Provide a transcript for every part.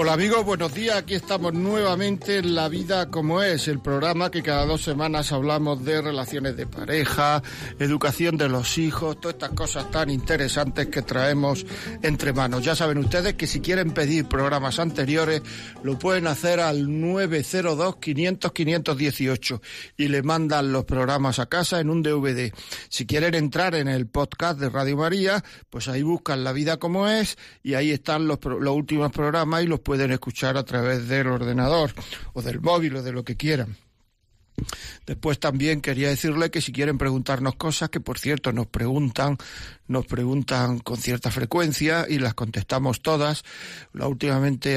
Hola amigos, buenos días, aquí estamos nuevamente en La vida como es, el programa que cada dos semanas hablamos de relaciones de pareja, educación de los hijos, todas estas cosas tan interesantes que traemos entre manos. Ya saben ustedes que si quieren pedir programas anteriores lo pueden hacer al 902 500 518 y le mandan los programas a casa en un DVD. Si quieren entrar en el podcast de Radio María, pues ahí buscan La vida como es y ahí están los últimos programas y los pueden escuchar a través del ordenador o del móvil o de lo que quieran. Después también quería decirle que si quieren preguntarnos cosas, que por cierto nos preguntan con cierta frecuencia y las contestamos todas. Últimamente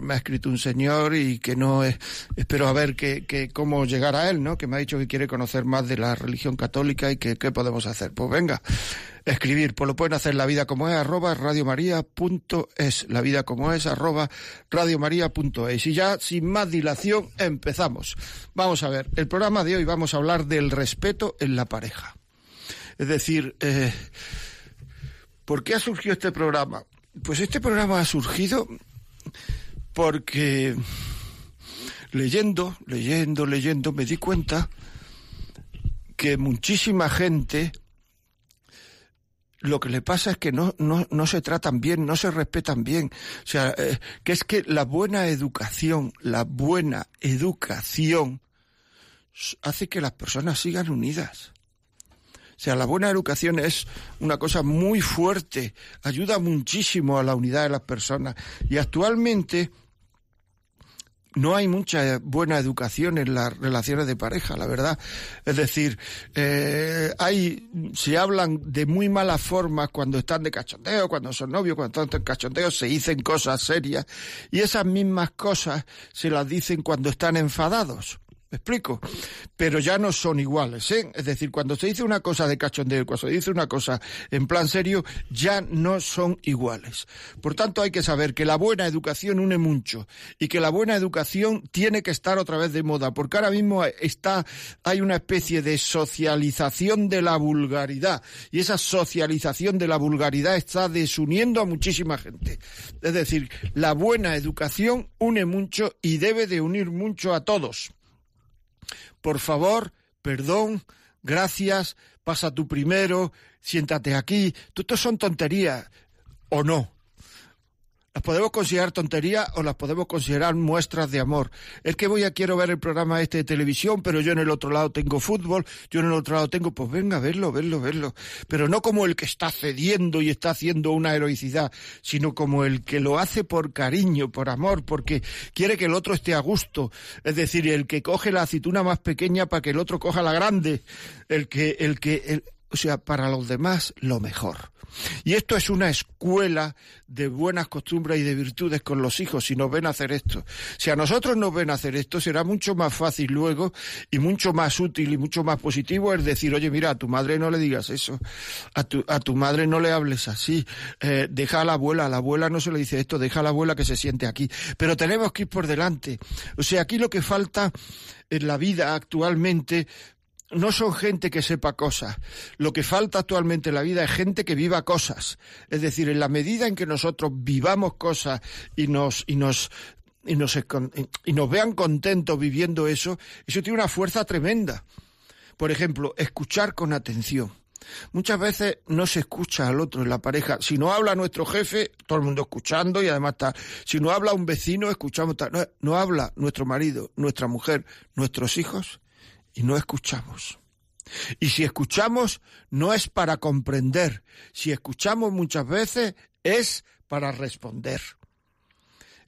me ha escrito un señor y que no es, espero a ver que cómo llegar a él, ¿no? Que me ha dicho que quiere conocer más de la religión católica y que qué podemos hacer. Pues venga, escribir, pues lo pueden hacer La vida como es @radiomaria.es, La vida como es @radiomaria.es. Y ya sin más dilación empezamos. Vamos a ver, el programa de hoy vamos a hablar del respeto en la pareja. Es decir, ¿por qué ha surgido este programa? Pues este programa ha surgido porque leyendo me di cuenta que muchísima gente lo que le pasa es que no se tratan bien, no se respetan bien. O sea, que es que la buena educación hace que las personas sigan unidas. O sea, la buena educación es una cosa muy fuerte, ayuda muchísimo a la unidad de las personas. Y actualmente no hay mucha buena educación en las relaciones de pareja, la verdad. Es decir, se hablan de muy malas formas cuando están de cachondeo, cuando son novios, cuando están en cachondeo, se dicen cosas serias. Y esas mismas cosas se las dicen cuando están enfadados. ¿Me explico? Pero ya no son iguales, ¿eh? Es decir, cuando se dice una cosa de cachondeo, cuando se dice una cosa en plan serio, ya no son iguales. Por tanto, hay que saber que la buena educación une mucho y que la buena educación tiene que estar otra vez de moda, porque ahora mismo hay una especie de socialización de la vulgaridad y esa socialización de la vulgaridad está desuniendo a muchísima gente. Es decir, la buena educación une mucho y debe de unir mucho a todos. Por favor, perdón, gracias, pasa tú primero, siéntate aquí. Todo son tonterías, ¿o no? Las podemos considerar tonterías o las podemos considerar muestras de amor. Es que quiero ver el programa este de televisión, pero yo en el otro lado tengo fútbol, yo en el otro lado tengo, pues venga, verlo. Pero no como el que está cediendo y está haciendo una heroicidad, sino como el que lo hace por cariño, por amor, porque quiere que el otro esté a gusto. Es decir, el que coge la aceituna más pequeña para que el otro coja la grande, o sea, para los demás, lo mejor. Y esto es una escuela de buenas costumbres y de virtudes con los hijos, si nos ven hacer esto. Si a nosotros nos ven hacer esto, será mucho más fácil luego y mucho más útil y mucho más positivo el decir, oye, mira, a tu madre no le digas eso, a tu madre no le hables así, deja a la abuela no se le dice esto, deja a la abuela que se siente aquí. Pero tenemos que ir por delante. O sea, aquí lo que falta en la vida actualmente no son gente que sepa cosas. Lo que falta actualmente en la vida es gente que viva cosas. Es decir, en la medida en que nosotros vivamos cosas y nos vean contentos viviendo eso tiene una fuerza tremenda. Por ejemplo, escuchar con atención. Muchas veces no se escucha al otro en la pareja. Si no habla nuestro jefe, todo el mundo escuchando y además está. Si no habla un vecino, escuchamos. No habla nuestro marido, nuestra mujer, nuestros hijos. Y no escuchamos. Y si escuchamos, no es para comprender. Si escuchamos muchas veces, es para responder.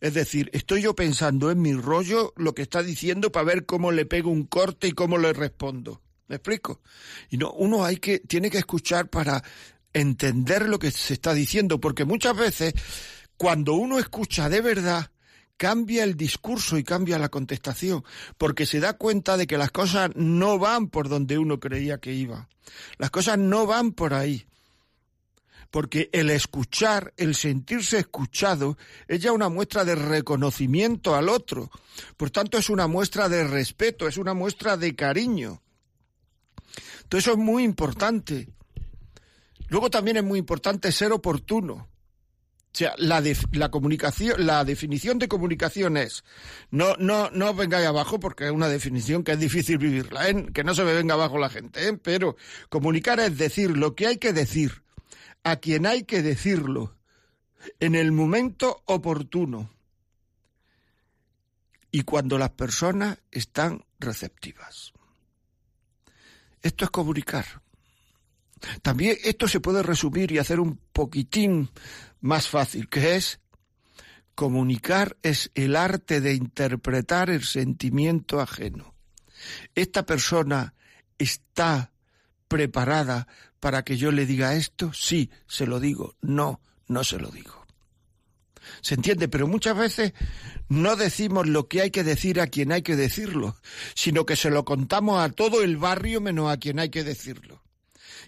Es decir, estoy yo pensando en mi rollo lo que está diciendo para ver cómo le pego un corte y cómo le respondo. ¿Me explico? Y no, uno tiene que escuchar para entender lo que se está diciendo, porque muchas veces, cuando uno escucha de verdad, cambia el discurso y cambia la contestación, porque se da cuenta de que las cosas no van por donde uno creía que iba. Las cosas no van por ahí, porque el escuchar, el sentirse escuchado, es ya una muestra de reconocimiento al otro. Por tanto, es una muestra de respeto, es una muestra de cariño. Entonces, eso es muy importante. Luego también es muy importante ser oportuno. O sea, la definición de comunicación es, no os vengáis abajo, porque es una definición que es difícil vivirla, ¿eh? Que no se me venga abajo la gente, ¿eh? Pero comunicar es decir lo que hay que decir, a quien hay que decirlo, en el momento oportuno, y cuando las personas están receptivas. Esto es comunicar. También esto se puede resumir y hacer un poquitín más fácil, que es comunicar es el arte de interpretar el sentimiento ajeno. ¿Esta persona está preparada para que yo le diga esto? Sí, se lo digo. No, no se lo digo. ¿Se entiende? Pero muchas veces no decimos lo que hay que decir a quien hay que decirlo, sino que se lo contamos a todo el barrio menos a quien hay que decirlo.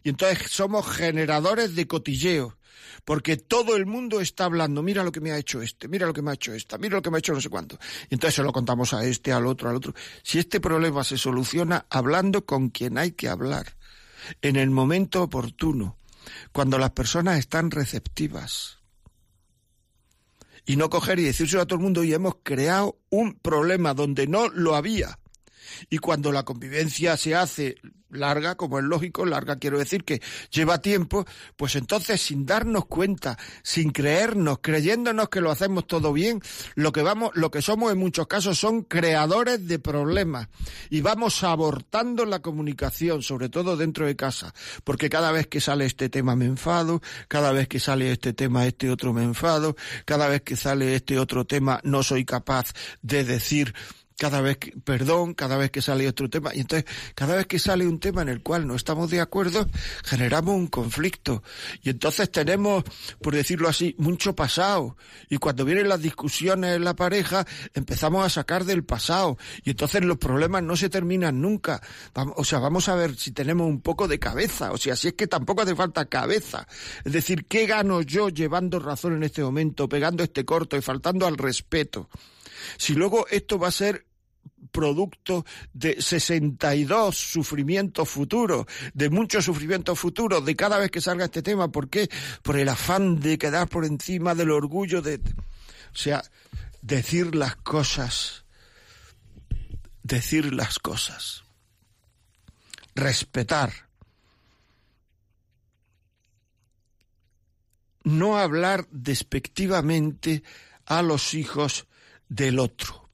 Y entonces somos generadores de cotilleo, porque todo el mundo está hablando, mira lo que me ha hecho este, mira lo que me ha hecho esta, mira lo que me ha hecho no sé cuánto. Y entonces se lo contamos a este, al otro, al otro. Si este problema se soluciona hablando con quien hay que hablar, en el momento oportuno, cuando las personas están receptivas. Y no coger y decírselo a todo el mundo, y hemos creado un problema donde no lo había. Y cuando la convivencia se hace larga, como es lógico, larga quiero decir que lleva tiempo, pues entonces sin darnos cuenta, sin creernos, creyéndonos que lo hacemos todo bien, lo que somos en muchos casos son creadores de problemas, y vamos abortando la comunicación, sobre todo dentro de casa, porque cada vez que sale este tema me enfado, cada vez que sale este tema este otro me enfado, cada vez que sale este otro tema no soy capaz de decir cada vez que sale otro tema. Y entonces, cada vez que sale un tema en el cual no estamos de acuerdo, generamos un conflicto. Y entonces tenemos, por decirlo así, mucho pasado. Y cuando vienen las discusiones en la pareja, empezamos a sacar del pasado. Y entonces los problemas no se terminan nunca. Vamos a ver si tenemos un poco de cabeza. Si es que tampoco hace falta cabeza. Es decir, ¿qué gano yo llevando razón en este momento, pegando este corto y faltando al respeto? Si luego esto va a ser producto de 62 sufrimientos futuros, de muchos sufrimientos futuros, de cada vez que salga este tema, ¿por qué? Por el afán de quedar por encima del orgullo de... decir las cosas, respetar. No hablar despectivamente a los hijos del otro.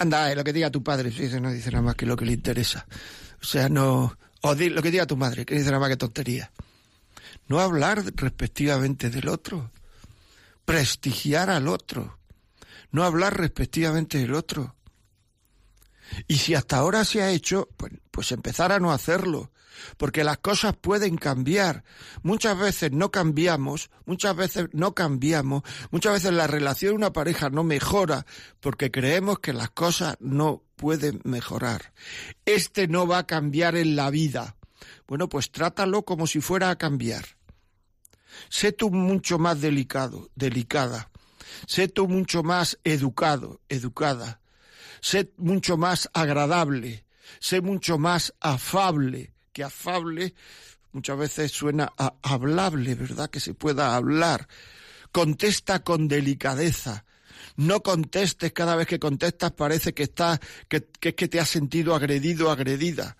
Anda, lo que diga tu padre, no dice nada más que lo que le interesa. Lo que diga tu madre, que dice nada más que tontería. No hablar respectivamente del otro. Prestigiar al otro. No hablar respectivamente del otro. Y si hasta ahora se ha hecho, pues empezar a no hacerlo, porque las cosas pueden cambiar. Muchas veces no cambiamos, muchas veces la relación de una pareja no mejora, porque creemos que las cosas no pueden mejorar. Este no va a cambiar en la vida. Bueno, pues trátalo como si fuera a cambiar. Sé tú mucho más delicada. Sé tú mucho más educada. Sé mucho más agradable, sé mucho más afable, que afable muchas veces suena a hablable, ¿verdad? Que se pueda hablar. Contesta con delicadeza. No contestes, cada vez que contestas parece que te has sentido agredido, agredida.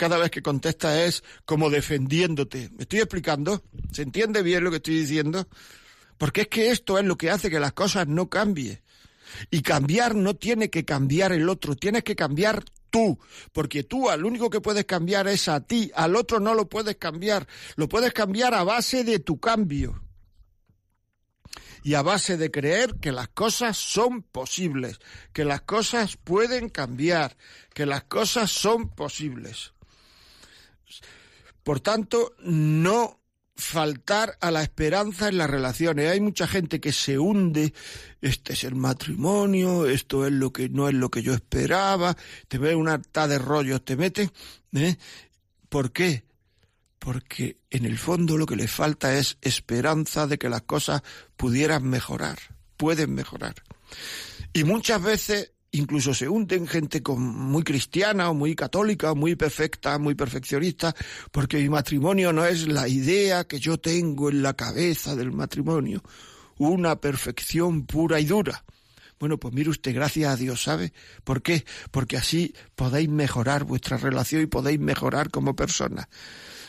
Cada vez que contestas es como defendiéndote. ¿Me estoy explicando? ¿Se entiende bien lo que estoy diciendo? Porque es que esto es lo que hace que las cosas no cambien. Y cambiar no tiene que cambiar el otro, tienes que cambiar tú, porque tú al único que puedes cambiar es a ti, al otro no lo puedes cambiar, lo puedes cambiar a base de tu cambio y a base de creer que las cosas son posibles, que las cosas pueden cambiar, que las cosas son posibles. Por tanto, no faltar a la esperanza en las relaciones. Hay mucha gente que se hunde, este es el matrimonio, esto es lo que no es lo que yo esperaba, te ves una harta de rollos, te metes, ¿Por qué? Porque en el fondo lo que les falta es esperanza de que las cosas pudieran mejorar, pueden mejorar. Y muchas veces incluso se hunden gente muy cristiana o muy católica, muy perfecta, muy perfeccionista, porque mi matrimonio no es la idea que yo tengo en la cabeza del matrimonio, una perfección pura y dura. Bueno, pues mire usted, gracias a Dios, ¿sabe? ¿Por qué? Porque así podéis mejorar vuestra relación y podéis mejorar como personas.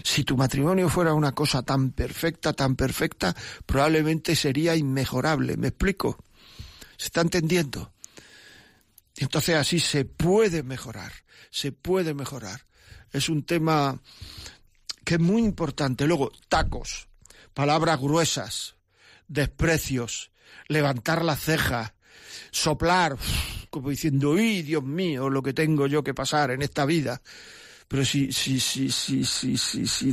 Si tu matrimonio fuera una cosa tan perfecta, probablemente sería inmejorable. ¿Me explico? ¿Se está entendiendo? Entonces así se puede mejorar, se puede mejorar. Es un tema que es muy importante. Luego, tacos, palabras gruesas, desprecios, levantar las cejas, soplar, como diciendo, ¡uy, Dios mío, lo que tengo yo que pasar en esta vida! Pero si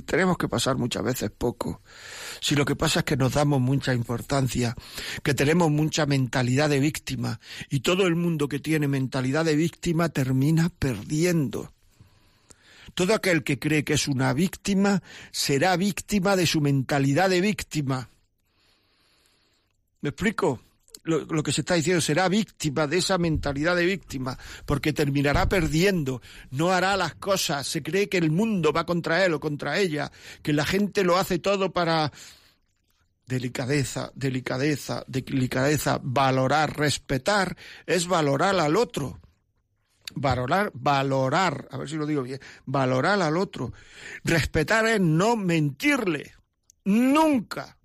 tenemos que pasar muchas veces poco, si lo que pasa es que nos damos mucha importancia, que tenemos mucha mentalidad de víctima, y todo el mundo que tiene mentalidad de víctima termina perdiendo. Todo aquel que cree que es una víctima será víctima de su mentalidad de víctima. ¿Me explico? Lo que se está diciendo, será víctima de esa mentalidad de víctima, porque terminará perdiendo, no hará las cosas, se cree que el mundo va contra él o contra ella, que la gente lo hace todo para... Delicadeza, valorar, respetar, es valorar al otro. Valorar, a ver si lo digo bien, valorar al otro. Respetar es no mentirle, nunca.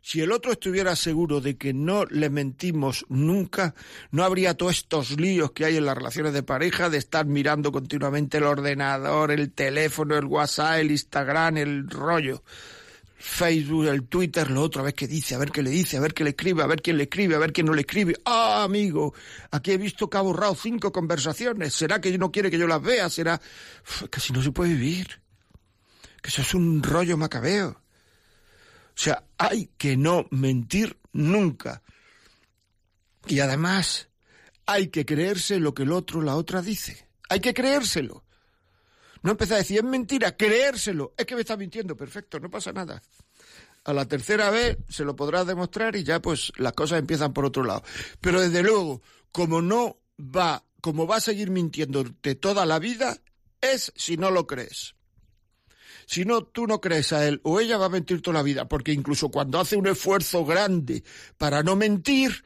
Si el otro estuviera seguro de que no le mentimos nunca, no habría todos estos líos que hay en las relaciones de pareja, de estar mirando continuamente el ordenador, el teléfono, el WhatsApp, el Instagram, el rollo, Facebook, el Twitter, lo otro, a ver qué dice, a ver qué le dice, a ver qué le escribe, a ver quién le escribe, a ver quién no le escribe. ¡Ah, amigo! Aquí he visto que ha borrado 5 conversaciones. ¿Será que no quiere que yo las vea? ¿Será...? Uf, que si no se puede vivir. Que eso es un rollo macabeo. O sea, hay que no mentir nunca. Y además, hay que creerse lo que el otro, la otra dice. Hay que creérselo. No empezar a decir, es mentira, creérselo. Es que me está mintiendo, perfecto, no pasa nada. A la tercera vez se lo podrás demostrar y ya pues las cosas empiezan por otro lado. Pero desde luego, como va a seguir mintiéndote toda la vida, es si no lo crees. Si no, tú no crees a él o ella, va a mentir toda la vida, porque incluso cuando hace un esfuerzo grande para no mentir,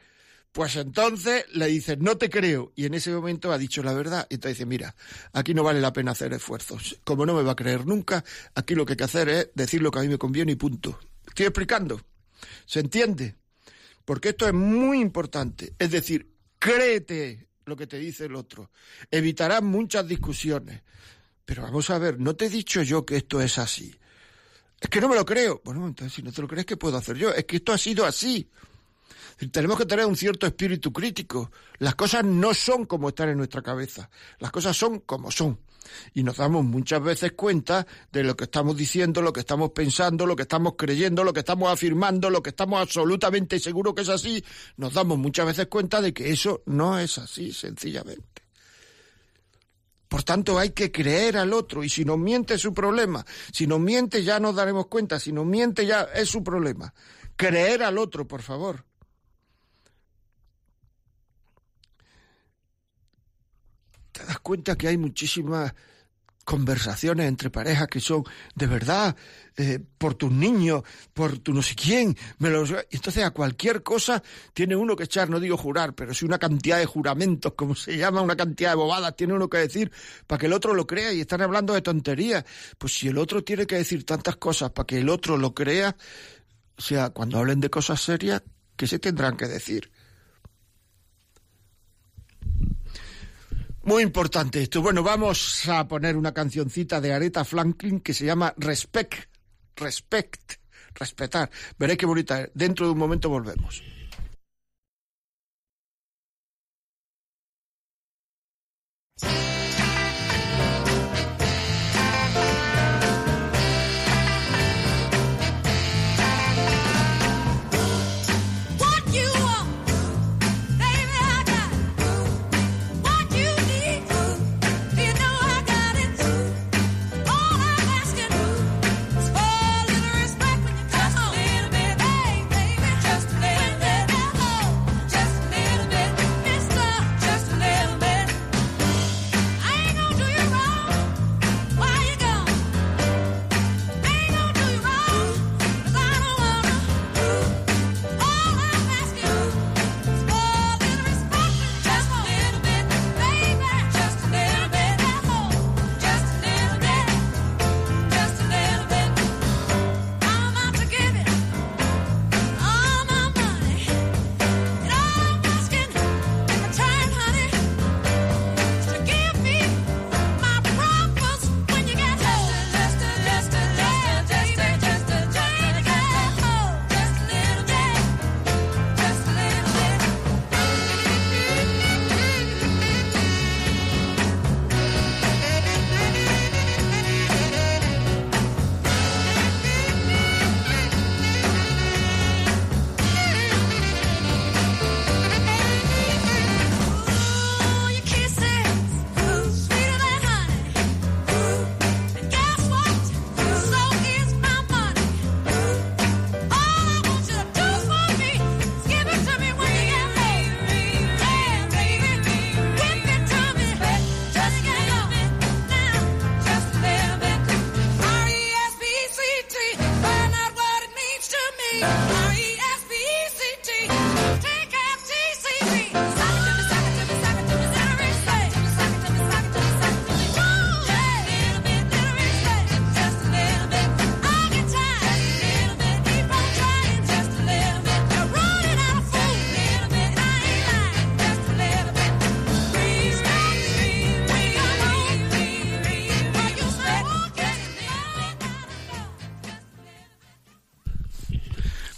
pues entonces le dices, no te creo, y en ese momento ha dicho la verdad, y te dice, mira, aquí no vale la pena hacer esfuerzos, como no me va a creer nunca, aquí lo que hay que hacer es decir lo que a mí me conviene y punto. ¿Estoy explicando? ¿Se entiende? Porque esto es muy importante, es decir, créete lo que te dice el otro, evitarás muchas discusiones. Pero vamos a ver, ¿no te he dicho yo que esto es así? Es que no me lo creo. Bueno, entonces si no te lo crees, ¿qué puedo hacer yo? Es que esto ha sido así. Tenemos que tener un cierto espíritu crítico. Las cosas no son como están en nuestra cabeza. Las cosas son como son. Y nos damos muchas veces cuenta de lo que estamos diciendo, lo que estamos pensando, lo que estamos creyendo, lo que estamos afirmando, lo que estamos absolutamente seguros que es así. Nos damos muchas veces cuenta de que eso no es así, sencillamente. Por tanto, hay que creer al otro, y si nos miente es su problema. Si nos miente ya nos daremos cuenta, si nos miente ya es su problema. Creer al otro, por favor. Te das cuenta que hay muchísimas conversaciones entre parejas que son de verdad, por tus niños, por tu no sé quién. Entonces a cualquier cosa tiene uno que echar, no digo jurar, pero sí una cantidad de juramentos, como se llama, una cantidad de bobadas, tiene uno que decir para que el otro lo crea, y están hablando de tonterías. Pues si el otro tiene que decir tantas cosas para que el otro lo crea, o sea, cuando hablen de cosas serias, ¿qué se tendrán que decir? Muy importante esto. Bueno, vamos a poner una cancioncita de Aretha Franklin que se llama Respect, respetar. Veréis qué bonita es. Dentro de un momento volvemos.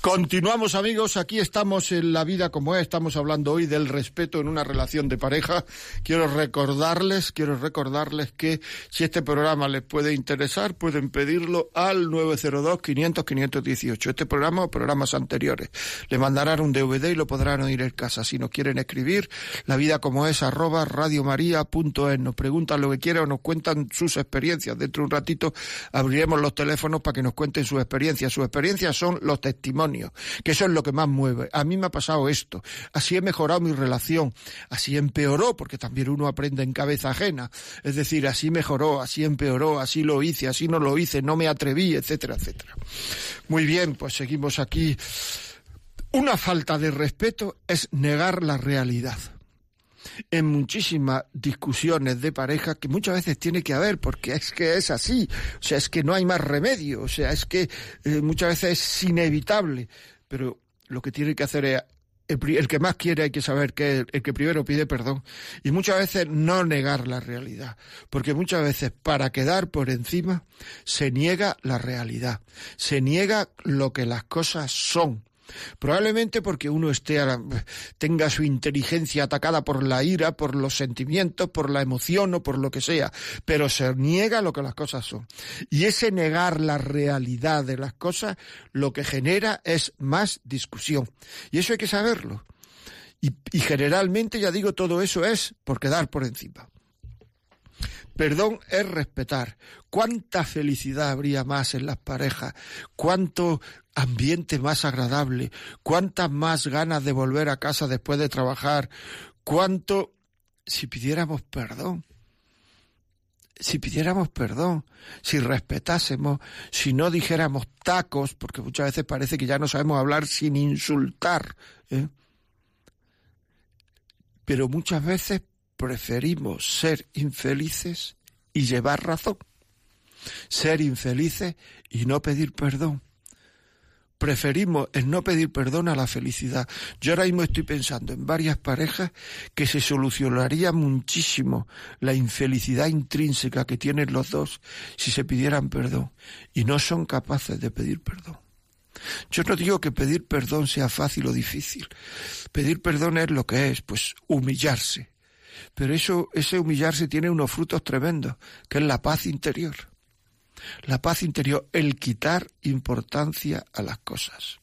Continuamos, amigos, aquí estamos en La vida como es, estamos hablando hoy del respeto en una relación de pareja. Quiero recordarles que si este programa les puede interesar, pueden pedirlo al 902-500-518. Este programa o programas anteriores. Le mandarán un DVD y lo podrán oír en casa. Si nos quieren escribir, lavidacomoes@radiomaria.es. Nos preguntan lo que quieran o nos cuentan sus experiencias. Dentro de un ratito abriremos los teléfonos para que nos cuenten sus experiencias. Sus experiencias son los testimonios, que eso es lo que más mueve. A mí me ha pasado esto, así he mejorado mi relación, así empeoró, porque también uno aprende en cabeza ajena, es decir, así mejoró, así empeoró, así lo hice, así no lo hice, no me atreví, etcétera, etcétera. Muy bien, pues seguimos aquí. Una falta de respeto es negar la realidad. En muchísimas discusiones de pareja que muchas veces tiene que haber, porque es que es así, o sea, es que no hay más remedio, o sea, es que muchas veces es inevitable, pero lo que tiene que hacer es, el que más quiere hay que saber que es el que primero pide perdón, y muchas veces no negar la realidad, porque muchas veces para quedar por encima se niega la realidad, se niega lo que las cosas son. Probablemente porque uno tenga su inteligencia atacada por la ira, por los sentimientos, por la emoción o por lo que sea, pero se niega lo que las cosas son. Y ese negar la realidad de las cosas lo que genera es más discusión. Y eso hay que saberlo. Y generalmente, ya digo, todo eso es por quedar por encima. Perdón es respetar. ¿Cuánta felicidad habría más en las parejas? ¿Cuánto ambiente más agradable? ¿Cuántas más ganas de volver a casa después de trabajar? ¿Cuánto si pidiéramos perdón? Si pidiéramos perdón, si respetásemos, si no dijéramos tacos, porque muchas veces parece que ya no sabemos hablar sin insultar, ¿eh? Pero muchas veces preferimos ser infelices y llevar razón. Ser infelices y no pedir perdón. Preferimos el no pedir perdón a la felicidad. Yo ahora mismo estoy pensando en varias parejas que se solucionaría muchísimo la infelicidad intrínseca que tienen los dos si se pidieran perdón. Y no son capaces de pedir perdón. Yo no digo que pedir perdón sea fácil o difícil. Pedir perdón es lo que es, pues humillarse. Pero ese humillarse tiene unos frutos tremendos, que es la paz interior. La paz interior, el quitar importancia a las cosas.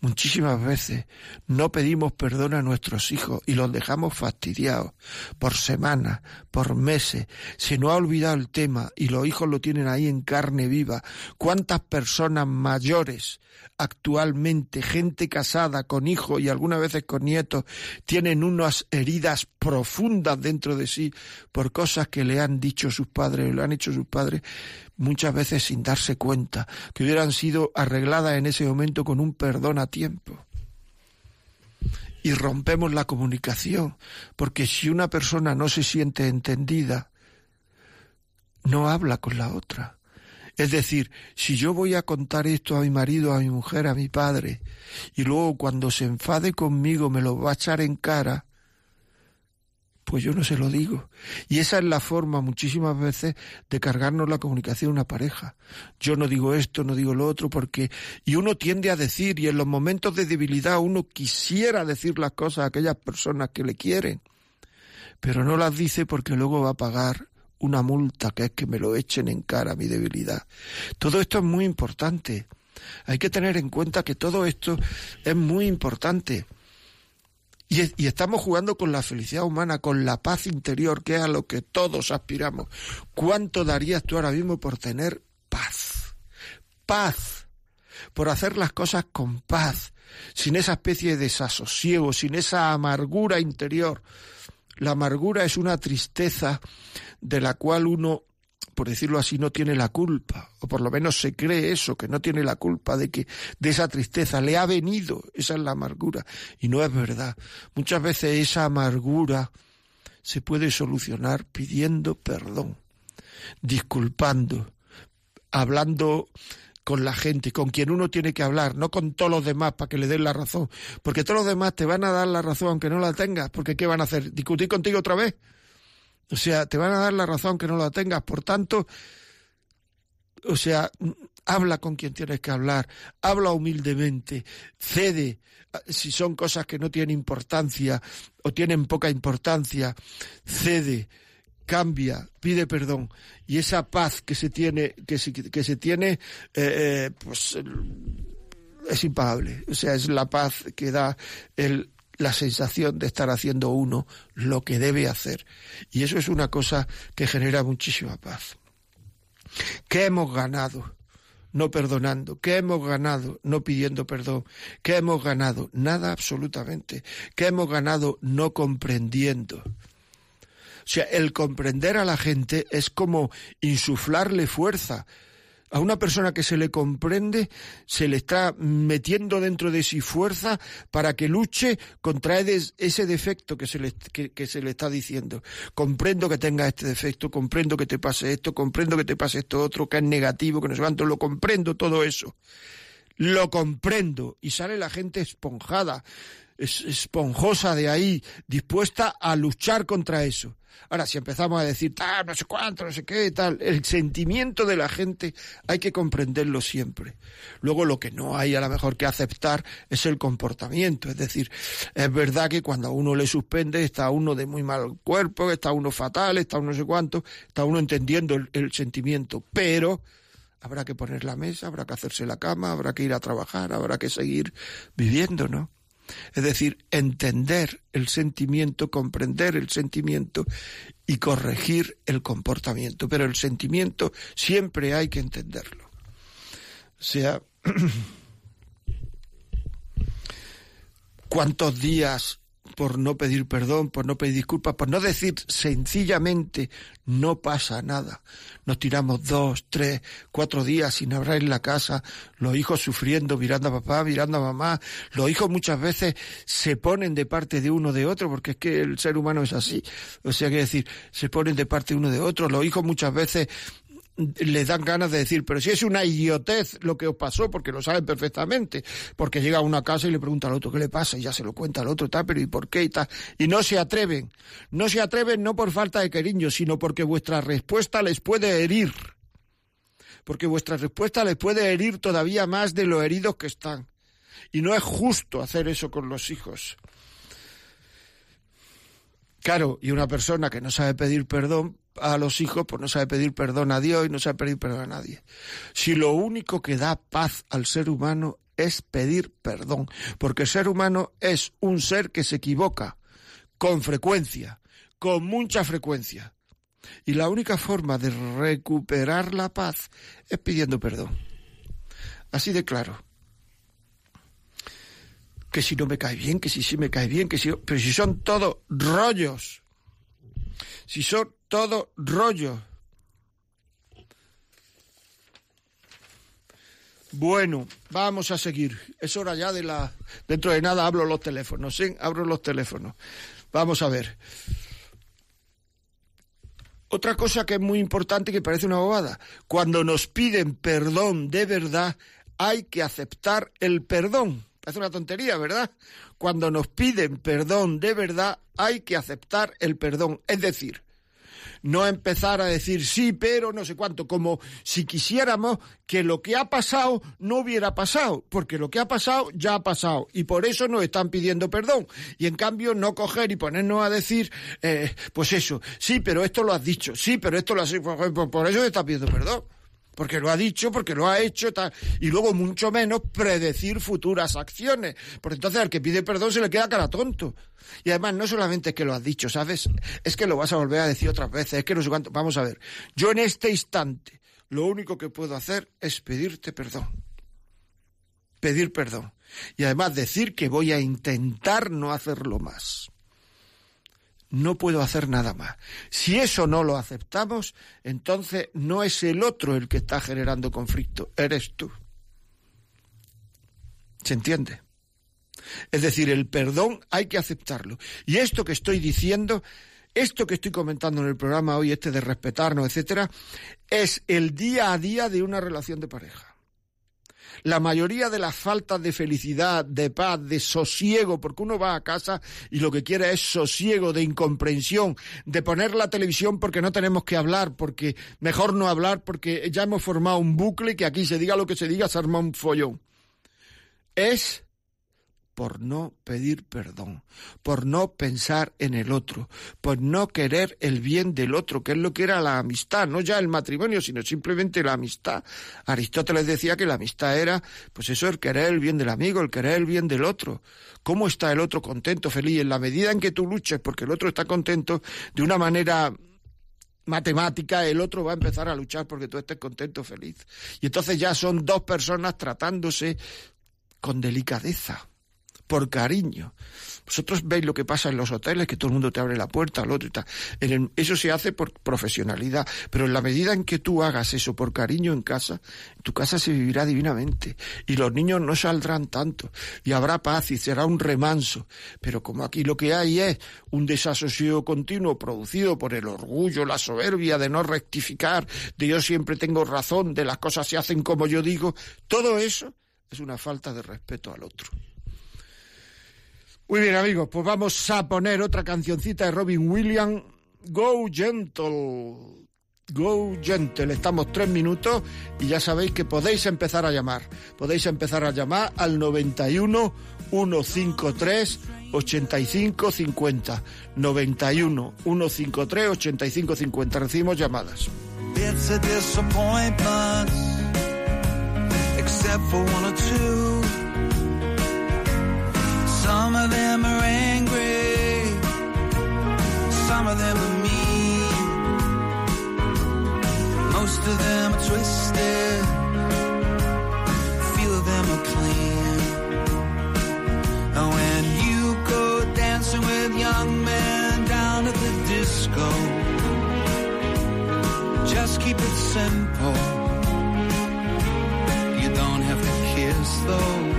Muchísimas veces no pedimos perdón a nuestros hijos y los dejamos fastidiados por semanas, por meses. Se nos ha olvidado el tema y los hijos lo tienen ahí en carne viva. ¿Cuántas personas mayores actualmente, gente casada con hijos y algunas veces con nietos, tienen unas heridas profundas dentro de sí por cosas que le han dicho sus padres o le han hecho sus padres? Muchas veces sin darse cuenta, que hubieran sido arregladas en ese momento con un perdón a tiempo. Y rompemos la comunicación, porque si una persona no se siente entendida, no habla con la otra. Es decir, si yo voy a contar esto a mi marido, a mi mujer, a mi padre, y luego cuando se enfade conmigo me lo va a echar en cara, pues yo no se lo digo. Y esa es la forma muchísimas veces de cargarnos la comunicación de una pareja. Yo no digo esto, no digo lo otro, porque... Y uno tiende a decir, y en los momentos de debilidad uno quisiera decir las cosas a aquellas personas que le quieren, pero no las dice porque luego va a pagar una multa, que es que me lo echen en cara mi debilidad. Todo esto es muy importante. Hay que tener en cuenta que todo esto es muy importante. Y estamos jugando con la felicidad humana, con la paz interior, que es a lo que todos aspiramos. ¿Cuánto darías tú ahora mismo por tener paz? Paz. Por hacer las cosas con paz, sin esa especie de desasosiego, sin esa amargura interior. La amargura es una tristeza de la cual uno, por decirlo así, no tiene la culpa, o por lo menos se cree eso, que no tiene la culpa de que de esa tristeza le ha venido. Esa es la amargura, y no es verdad. Muchas veces esa amargura se puede solucionar pidiendo perdón, disculpando, hablando con la gente, con quien uno tiene que hablar, no con todos los demás para que le den la razón, porque todos los demás te van a dar la razón aunque no la tengas, porque ¿qué van a hacer? ¿Discutir contigo otra vez? O sea, te van a dar la razón que no la tengas, por tanto, o sea, habla con quien tienes que hablar, habla humildemente, cede si son cosas que no tienen importancia o tienen poca importancia, cede, cambia, pide perdón, y esa paz que se tiene pues es impagable, o sea, es la paz que da la sensación de estar haciendo uno lo que debe hacer, y eso es una cosa que genera muchísima paz. ¿Qué hemos ganado no perdonando? ¿Qué hemos ganado no pidiendo perdón? ¿Qué hemos ganado? Nada, absolutamente. ¿Qué hemos ganado no comprendiendo? O sea, el comprender a la gente es como insuflarle fuerza. A una persona que se le comprende, se le está metiendo dentro de sí fuerza para que luche contra ese defecto que se le está diciendo. Comprendo que tengas este defecto, comprendo que te pase esto, comprendo que te pase esto otro, que es negativo, que no sé cuánto, lo comprendo todo eso. Lo comprendo. Y sale la gente esponjada, esponjosa de ahí, dispuesta a luchar contra eso. Ahora, si empezamos a decir, no sé cuánto, no sé qué, tal, el sentimiento de la gente hay que comprenderlo siempre. Luego, lo que no hay a lo mejor que aceptar es el comportamiento. Es decir, es verdad que cuando a uno le suspende está uno de muy mal cuerpo, está uno fatal, está uno no sé cuánto, está uno entendiendo el sentimiento, pero habrá que poner la mesa, habrá que hacerse la cama, habrá que ir a trabajar, habrá que seguir viviendo, ¿no? Es decir, entender el sentimiento, comprender el sentimiento y corregir el comportamiento. Pero el sentimiento siempre hay que entenderlo. O sea, ¿cuántos días por no pedir perdón, por no pedir disculpas, por no decir sencillamente no pasa nada? Nos tiramos 2, 3, 4 días sin hablar en la casa, los hijos sufriendo, mirando a papá, mirando a mamá. Los hijos muchas veces se ponen de parte de uno de otro, porque es que el ser humano es así. O sea, que decir, se ponen de parte uno de otro. Los hijos muchas veces les dan ganas de decir, pero si es una idiotez lo que os pasó, porque lo saben perfectamente, porque llega a una casa y le pregunta al otro qué le pasa, y ya se lo cuenta al otro, tal, pero ¿y por qué? Y tal, y no se atreven, no por falta de cariño, sino porque vuestra respuesta les puede herir, porque vuestra respuesta les puede herir todavía más de los heridos que están, y no es justo hacer eso con los hijos. Claro, y una persona que no sabe pedir perdón a los hijos, pues no sabe pedir perdón a Dios y no sabe pedir perdón a nadie. Si lo único que da paz al ser humano es pedir perdón, porque el ser humano es un ser que se equivoca con frecuencia, con mucha frecuencia, y la única forma de recuperar la paz es pidiendo perdón. Así de claro. Que si no me cae bien, que si sí me cae bien, que si... Pero si son todos rollos, si son todo rollo. Bueno, vamos a seguir. Es hora ya de la... Dentro de nada abro los teléfonos, ¿sí? Abro los teléfonos. Vamos a ver. Otra cosa que es muy importante, que parece una bobada. Cuando nos piden perdón de verdad, hay que aceptar el perdón. Es una tontería, ¿verdad? Cuando nos piden perdón de verdad, hay que aceptar el perdón. Es decir, no empezar a decir sí, pero no sé cuánto, como si quisiéramos que lo que ha pasado no hubiera pasado, porque lo que ha pasado ya ha pasado y por eso nos están pidiendo perdón. Y en cambio no coger y ponernos a decir, pues eso, sí, pero esto lo has dicho, sí, pero esto lo has hecho, por eso te está pidiendo perdón. Porque lo ha dicho, porque lo ha hecho, tal. Y luego mucho menos predecir futuras acciones. Porque entonces al que pide perdón se le queda cara tonto. Y además no solamente es que lo has dicho, ¿sabes? Es que lo vas a volver a decir otras veces, es que no sé cuánto. Vamos a ver, yo en este instante lo único que puedo hacer es pedirte perdón. Pedir perdón. Y además decir que voy a intentar no hacerlo más. No puedo hacer nada más. Si eso no lo aceptamos, entonces no es el otro el que está generando conflicto, eres tú. ¿Se entiende? Es decir, el perdón hay que aceptarlo. Y esto que estoy diciendo, esto que estoy comentando en el programa hoy, de respetarnos, etcétera, es el día a día de una relación de pareja. La mayoría de las faltas de felicidad, de paz, de sosiego, porque uno va a casa y lo que quiere es sosiego, de incomprensión, de poner la televisión porque no tenemos que hablar, porque mejor no hablar, porque ya hemos formado un bucle que aquí se diga lo que se diga, se arma un follón. Es por no pedir perdón, por no pensar en el otro, por no querer el bien del otro, que es lo que era la amistad, no ya el matrimonio, sino simplemente la amistad. Aristóteles decía que la amistad era, pues eso, el querer el bien del amigo, el querer el bien del otro. ¿Cómo está el otro contento, feliz? En la medida en que tú luches porque el otro está contento, de una manera matemática, el otro va a empezar a luchar porque tú estés contento, feliz. Y entonces ya son dos personas tratándose con delicadeza, por cariño. Vosotros veis lo que pasa en los hoteles, que todo el mundo te abre la puerta al otro y tal. Eso se hace por profesionalidad, pero en la medida en que tú hagas eso por cariño en casa, tu casa se vivirá divinamente y los niños no saldrán tanto y habrá paz y será un remanso. Pero como aquí lo que hay es un desasosiego continuo producido por el orgullo, la soberbia de no rectificar, de yo siempre tengo razón, de las cosas se hacen como yo digo, todo eso es una falta de respeto al otro. Muy bien, amigos, pues vamos a poner otra cancioncita de Robin Williams, Go Gentle, Go Gentle. Estamos 3 minutos y ya sabéis que podéis empezar a llamar. Podéis empezar a llamar al 91 153 8550. 91 153 8550. Recibimos llamadas. It's a disappointment, except for one or two. Some of them are angry, some of them are mean, most of them are twisted, few of them are clean. And when you go dancing with young men down at the disco, just keep it simple, you don't have to kiss though.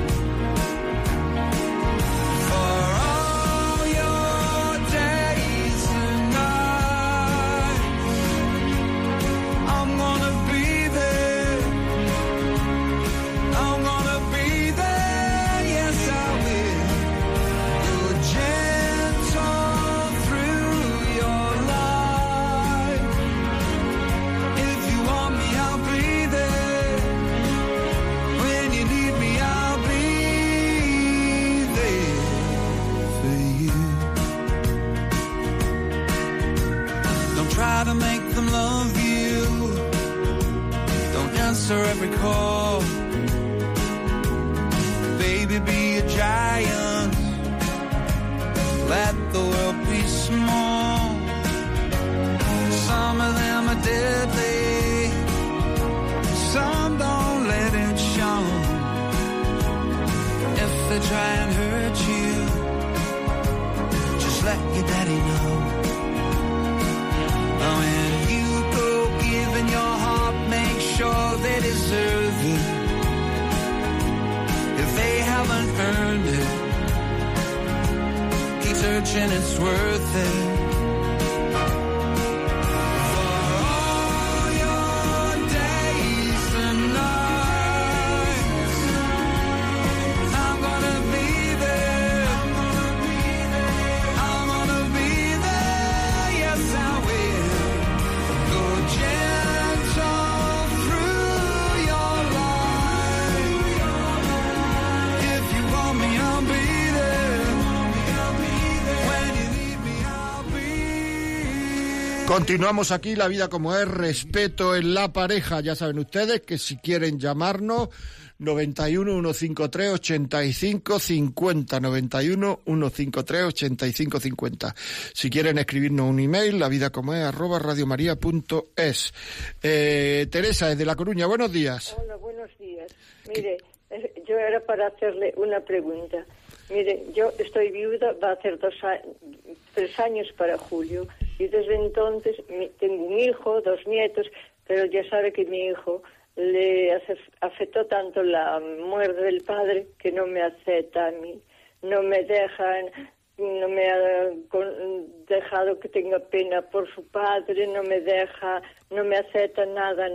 To make them love you, don't answer every call, baby, be a giant, let the world be small. Some of them are deadly, some don't let it show. If they try and hurt you, just let your daddy know. When you go giving your heart, make sure they deserve it. If they haven't earned it, keep searching, it's worth it. Continuamos aquí, La Vida como es, respeto en la pareja. Ya saben ustedes que si quieren llamarnos, 91-153-8550, 91-153-8550. Si quieren escribirnos un email, lavidacomoes@radiomaria.es. Teresa, es de La Coruña, buenos días. Hola, buenos días. Mire, yo era para hacerle una pregunta. Mire, yo estoy viuda, va a hacer 3 años para julio, y desde entonces tengo un hijo, 2 nietos, pero ya sabe que mi hijo le afectó tanto la muerte del padre que no me acepta a mí, no me dejan, no me ha dejado que tenga pena por su padre, no me deja, no me acepta nada.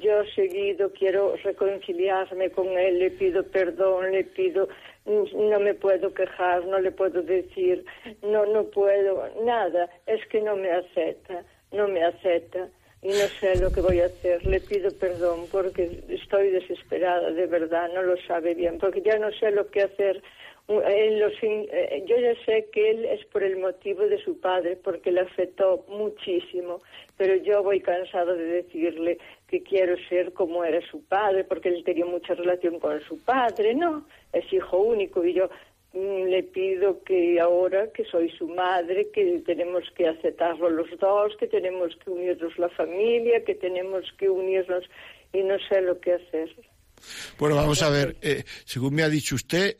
yo seguido quiero reconciliarme con él, le pido perdón, le pido, no me puedo quejar, no le puedo decir, no puedo, nada, es que no me acepta y no sé lo que voy a hacer, le pido perdón porque estoy desesperada, de verdad, no lo sabe bien, porque ya no sé lo que hacer. Yo ya sé que él es por el motivo de su padre, porque le afectó muchísimo, pero yo voy cansada de decirle que quiero ser como era su padre, porque él tenía mucha relación con su padre, no, es hijo único, y yo le pido que ahora que soy su madre, que tenemos que aceptarlo los dos, que tenemos que unirnos la familia, que tenemos que unirnos, y no sé lo que hacer. Bueno, vamos a ver, según me ha dicho usted,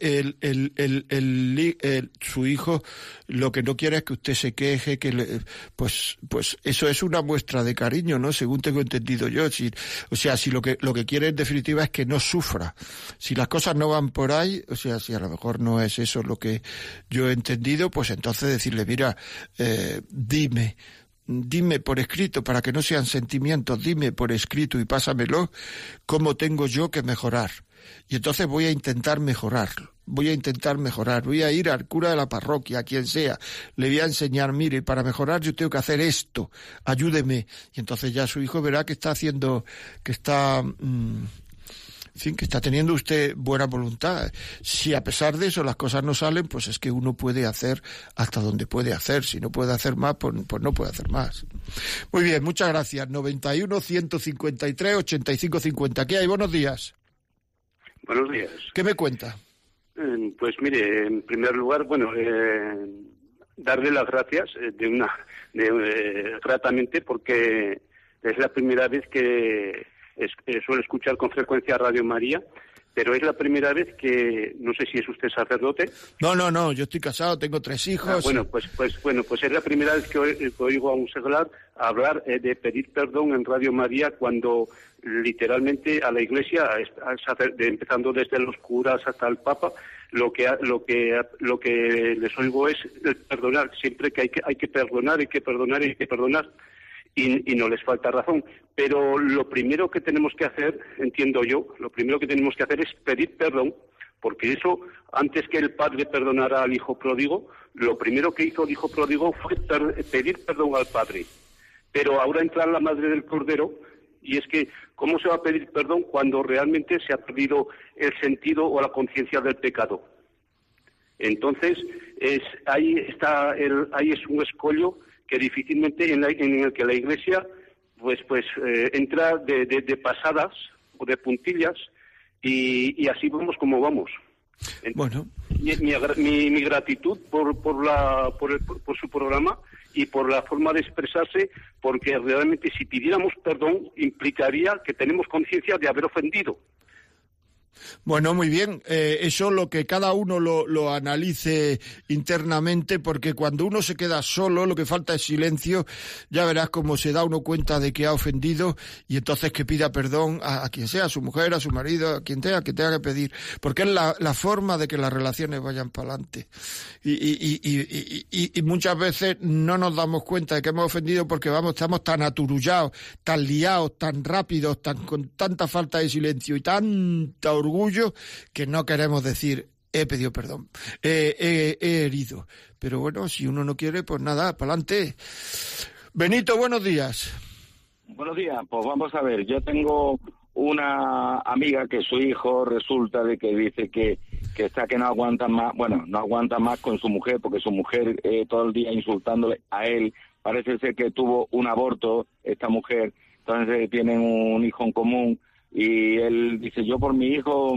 su hijo lo que no quiere es que usted se queje, que pues eso es una muestra de cariño, ¿no? Según tengo entendido yo, si lo que quiere en definitiva es que no sufra. Si las cosas no van por ahí, o sea, si a lo mejor no es eso lo que yo he entendido, pues entonces decirle, mira, dime por escrito, para que no sean sentimientos, dime por escrito y pásamelo, cómo tengo yo que mejorar. Y entonces voy a intentar mejorarlo. Voy a ir al cura de la parroquia, a quien sea, le voy a enseñar, mire, para mejorar yo tengo que hacer esto, ayúdeme. Y entonces ya su hijo verá que está haciendo, en fin, que está teniendo usted buena voluntad. Si a pesar de eso las cosas no salen, pues es que uno puede hacer hasta donde puede hacer. Si no puede hacer más, pues no puede hacer más. Muy bien, muchas gracias. 91-153-8550. ¿Qué hay? Buenos días. Buenos días. ¿Qué me cuenta? Pues mire, en primer lugar, darle las gracias gratamente, porque es la primera vez que suelo escuchar con frecuencia Radio María, pero es la primera vez que, no sé si es usted sacerdote. No, yo estoy casado, tengo 3 hijos. Pues es la primera vez que oigo a un seglar hablar de pedir perdón en Radio María, cuando literalmente a la Iglesia, empezando desde los curas hasta el Papa, lo que les oigo es perdonar, siempre que hay que perdonar. Y no les falta razón, pero lo primero que tenemos que hacer, entiendo yo, es pedir perdón, porque eso, antes que el padre perdonara al hijo pródigo, lo primero que hizo el hijo pródigo fue pedir perdón al padre. Pero ahora entra la madre del cordero, y es que, ¿cómo se va a pedir perdón cuando realmente se ha perdido el sentido o la conciencia del pecado? Entonces, ahí es un escollo que difícilmente en el que la Iglesia pues entra de pasadas o de puntillas, y así vamos como vamos. Bueno, mi gratitud por su programa y por la forma de expresarse, porque realmente si pidiéramos perdón implicaría que tenemos conciencia de haber ofendido. Bueno, muy bien, eso lo que cada uno lo analice internamente, porque cuando uno se queda solo, lo que falta es silencio. Ya verás cómo se da uno cuenta de que ha ofendido, y entonces que pida perdón a quien sea, a su mujer, a su marido, a quien tenga, que tenga que pedir, porque es la forma de que las relaciones vayan para adelante. Y muchas veces no nos damos cuenta de que hemos ofendido, porque estamos tan aturullados, tan liados, tan rápidos, con tanta falta de silencio y tanta orgullo, que no queremos decir he pedido perdón, he herido. Pero bueno, si uno no quiere, pues nada, para adelante. Benito, buenos días. Buenos días, pues vamos a ver, yo tengo una amiga que su hijo resulta de que dice que no aguanta más, con su mujer, porque su mujer todo el día insultándole a él, parece ser que tuvo un aborto esta mujer, entonces tienen un hijo en común. Y él dice, yo por mi hijo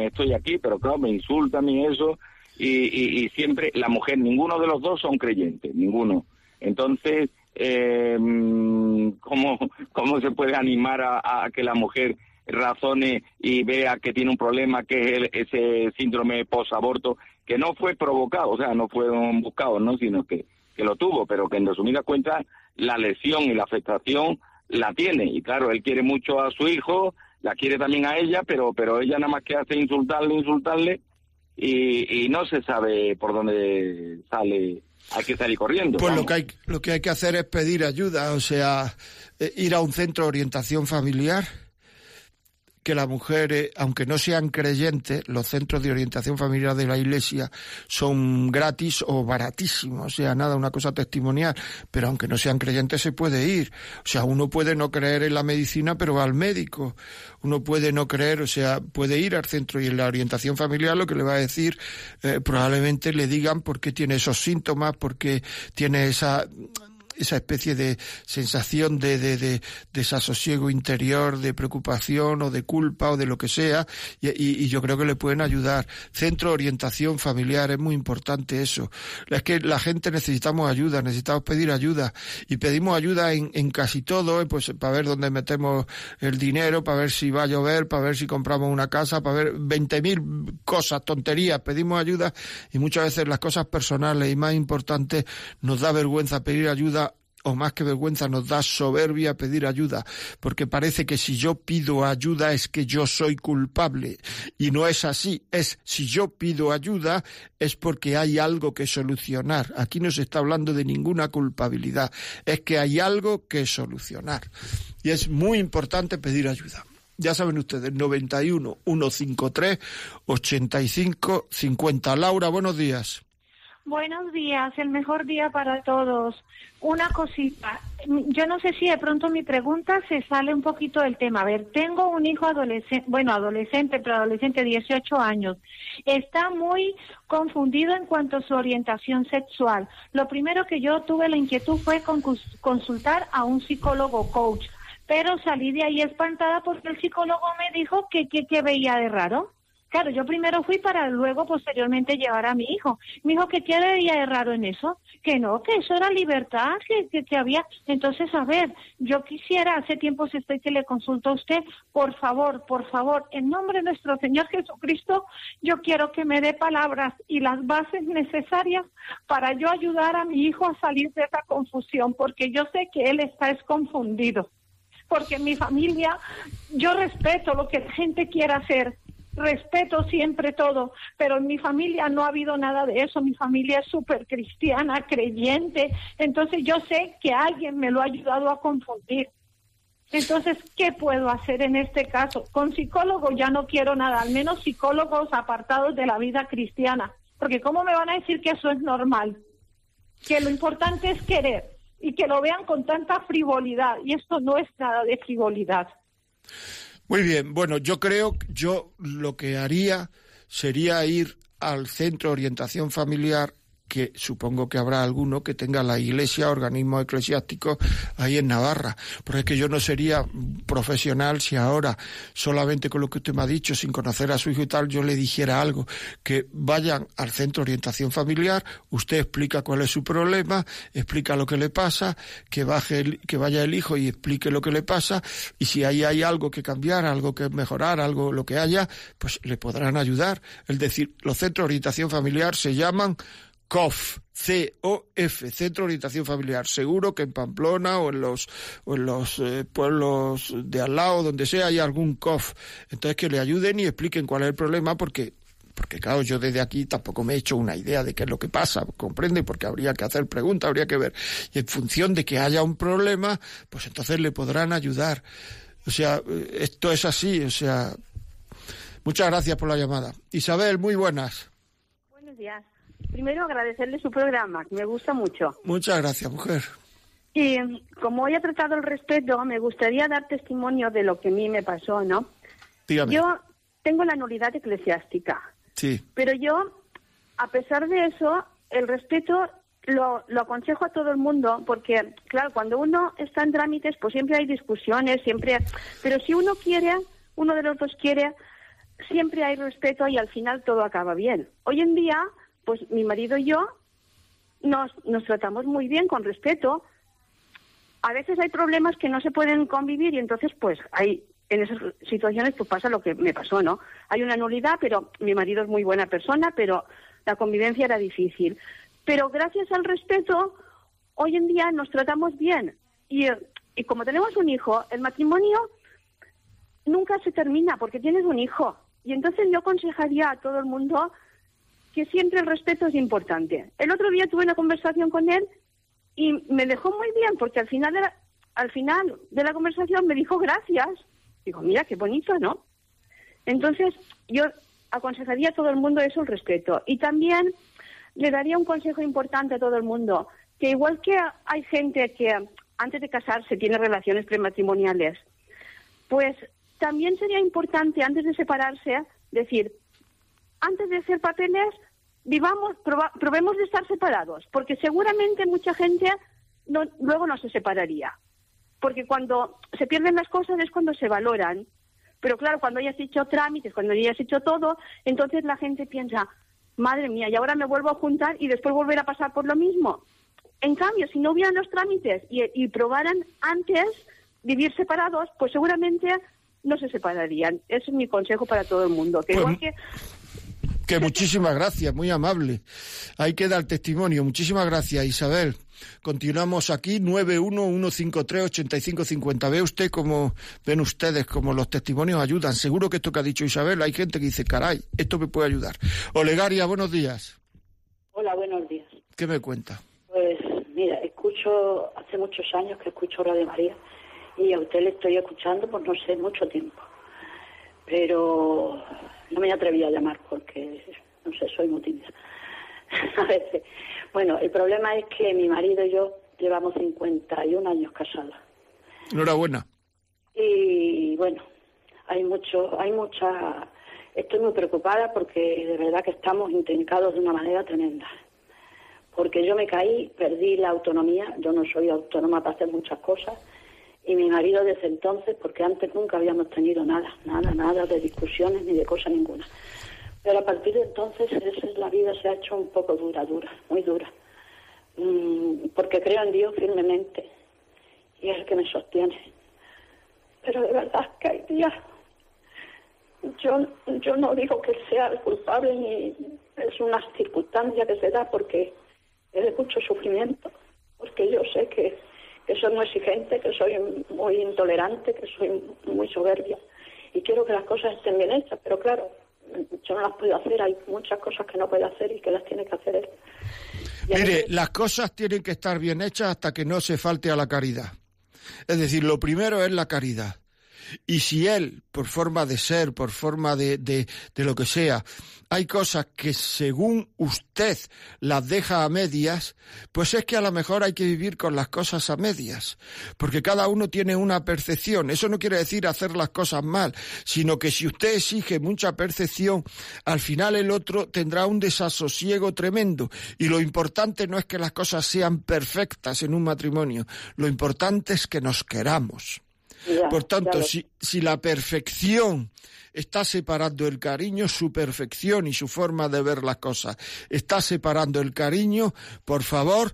estoy aquí, pero claro, me insultan y eso, y siempre la mujer, ninguno de los dos son creyentes, ninguno. Entonces, ¿cómo se puede animar a que la mujer razone y vea que tiene un problema, que es ese síndrome post-aborto, que no fue provocado, o sea, no fueron buscados, ¿no?, sino que lo tuvo, pero que en resumidas cuentas la lesión y la afectación la tiene? Y claro, él quiere mucho a su hijo, la quiere también a ella, pero ella nada más que hace insultarle, y no se sabe por dónde sale. Hay que salir corriendo. Pues lo que hay que hacer es pedir ayuda, o sea, ir a un centro de orientación familiar, que las mujeres, aunque no sean creyentes, los centros de orientación familiar de la Iglesia son gratis o baratísimos, o sea, nada, una cosa testimonial, pero aunque no sean creyentes se puede ir, o sea, uno puede no creer en la medicina, pero va al médico, uno puede no creer, o sea, puede ir al centro y en la orientación familiar lo que le va a decir, probablemente le digan por qué tiene esos síntomas, por qué tiene esa especie de sensación de desasosiego interior, de preocupación o de culpa o de lo que sea, y yo creo que le pueden ayudar. Centro de orientación familiar, es muy importante eso. Es que la gente necesitamos ayuda, necesitamos pedir ayuda, y pedimos ayuda en casi todo, pues para ver dónde metemos el dinero, para ver si va a llover, para ver si compramos una casa, para ver 20.000 cosas, tonterías, pedimos ayuda, y muchas veces las cosas personales y más importantes nos da vergüenza pedir ayuda, o más que vergüenza, nos da soberbia pedir ayuda, porque parece que si yo pido ayuda es que yo soy culpable, y no es así, es si yo pido ayuda es porque hay algo que solucionar. Aquí no se está hablando de ninguna culpabilidad, es que hay algo que solucionar, y es muy importante pedir ayuda. Ya saben ustedes, 91-153-85-50. Laura, buenos días. Buenos días, el mejor día para todos. Una cosita, yo no sé si de pronto mi pregunta se sale un poquito del tema. A ver, tengo un hijo adolescente, 18 años. Está muy confundido en cuanto a su orientación sexual. Lo primero que yo tuve la inquietud fue consultar a un psicólogo coach, pero salí de ahí espantada porque el psicólogo me dijo que veía de raro. Claro, yo primero fui para luego posteriormente llevar a mi hijo. Mi hijo, ¿qué había de raro en eso? Que no, que eso era libertad, que había... Entonces, a ver, yo quisiera, hace tiempo estoy que le consulto a usted, por favor, en nombre de nuestro Señor Jesucristo, yo quiero que me dé palabras y las bases necesarias para yo ayudar a mi hijo a salir de esa confusión, porque yo sé que él está confundido. Porque en mi familia, yo respeto lo que la gente quiera hacer, respeto siempre todo, pero en mi familia no ha habido nada de eso. Mi familia es súper cristiana, creyente, entonces yo sé que alguien me lo ha ayudado a confundir. Entonces, ¿qué puedo hacer en este caso? Con psicólogo ya no quiero nada, al menos psicólogos apartados de la vida cristiana, porque ¿cómo me van a decir que eso es normal? Que lo importante es querer y que lo vean con tanta frivolidad, y esto no es nada de frivolidad. Muy bien, bueno, yo lo que haría sería ir al centro de orientación familiar, que supongo que habrá alguno que tenga la Iglesia, organismos eclesiásticos ahí en Navarra, pero es que yo no sería profesional si ahora, solamente con lo que usted me ha dicho, sin conocer a su hijo y tal, yo le dijera algo, que vayan al centro de orientación familiar, usted explica cuál es su problema, explica lo que le pasa, que vaya el hijo y explique lo que le pasa, y si ahí hay algo que cambiar, algo que mejorar, algo lo que haya, pues le podrán ayudar. Es decir, los centros de orientación familiar se llaman COF, C-O-F, Centro de Orientación Familiar. Seguro que en Pamplona o en los pueblos de al lado, donde sea, hay algún COF. Entonces que le ayuden y expliquen cuál es el problema, porque claro, yo desde aquí tampoco me he hecho una idea de qué es lo que pasa, ¿comprende? Porque habría que hacer preguntas, habría que ver. Y en función de que haya un problema, pues entonces le podrán ayudar. O sea, esto es así, o sea... Muchas gracias por la llamada. Isabel, muy buenas. Buenos días. Primero, agradecerle su programa, me gusta mucho. Muchas gracias, mujer. Y como hoy ha tratado el respeto, me gustaría dar testimonio de lo que a mí me pasó, ¿no? Dígame. Yo tengo la nulidad eclesiástica. Sí. Pero yo, a pesar de eso, el respeto lo aconsejo a todo el mundo, porque, claro, cuando uno está en trámites, pues siempre hay discusiones, siempre... Pero si uno quiere, uno de los dos quiere, siempre hay respeto y al final todo acaba bien. Hoy en día... Pues mi marido y yo nos tratamos muy bien, con respeto. A veces hay problemas que no se pueden convivir y entonces pues hay, en esas situaciones pues pasa lo que me pasó, ¿no? Hay una nulidad, pero mi marido es muy buena persona, pero la convivencia era difícil. Pero gracias al respeto, hoy en día nos tratamos bien. Y como tenemos un hijo, el matrimonio nunca se termina porque tienes un hijo. Y entonces yo aconsejaría a todo el mundo... que siempre el respeto es importante. El otro día tuve una conversación con él y me dejó muy bien, porque al final de la conversación me dijo gracias. Digo, mira, qué bonito, ¿no? Entonces, yo aconsejaría a todo el mundo eso, el respeto. Y también le daría un consejo importante a todo el mundo, que igual que hay gente que antes de casarse tiene relaciones prematrimoniales, pues también sería importante antes de separarse decir, antes de hacer papeles, vivamos, probemos de estar separados, porque seguramente mucha gente luego no se separaría, porque cuando se pierden las cosas es cuando se valoran. Pero claro, cuando hayas hecho trámites, cuando hayas hecho todo, entonces la gente piensa, madre mía, y ahora me vuelvo a juntar y después volver a pasar por lo mismo. En cambio, si no hubieran los trámites y probaran antes vivir separados, pues seguramente no se separarían. Ese es mi consejo para todo el mundo. Que igual que muchísimas gracias, muy amable. Ahí queda el testimonio. Muchísimas gracias, Isabel. Continuamos aquí, 911538550. Ven ustedes como los testimonios ayudan. Seguro que esto que ha dicho Isabel, hay gente que dice, caray, esto me puede ayudar. Olegaria, buenos días. Hola, buenos días. ¿Qué me cuenta? Pues mira, hace muchos años que escucho Radio María y a usted le estoy escuchando por, no sé, mucho tiempo. Pero no me atreví a llamar porque, no sé, soy muy tímida a veces. Bueno, el problema es que mi marido y yo llevamos 51 años casados. Enhorabuena. Y bueno, estoy muy preocupada porque de verdad que estamos intrincados de una manera tremenda. Porque yo me caí, perdí la autonomía, yo no soy autónoma para hacer muchas cosas. Y mi marido desde entonces, porque antes nunca habíamos tenido nada de discusiones ni de cosa ninguna. Pero a partir de entonces la vida se ha hecho un poco dura, muy dura. Porque creo en Dios firmemente y es el que me sostiene. Pero de verdad que hay días, yo no digo que sea el culpable, ni es una circunstancia que se da porque es de mucho sufrimiento, porque yo sé que soy muy exigente, que soy muy intolerante, que soy muy soberbia y quiero que las cosas estén bien hechas, pero claro, yo no las puedo hacer, hay muchas cosas que no puedo hacer y que las tiene que hacer él. Mire, las cosas tienen que estar bien hechas hasta que no se falte a la caridad. Es decir, lo primero es la caridad. Y si él, por forma de ser, por forma de lo que sea, hay cosas que según usted las deja a medias, pues es que a lo mejor hay que vivir con las cosas a medias, porque cada uno tiene una percepción. Eso no quiere decir hacer las cosas mal, sino que si usted exige mucha percepción, al final el otro tendrá un desasosiego tremendo. Y lo importante no es que las cosas sean perfectas en un matrimonio, lo importante es que nos queramos. Ya, por tanto, claro. Si la perfección está separando el cariño, su perfección y su forma de ver las cosas está separando el cariño, por favor,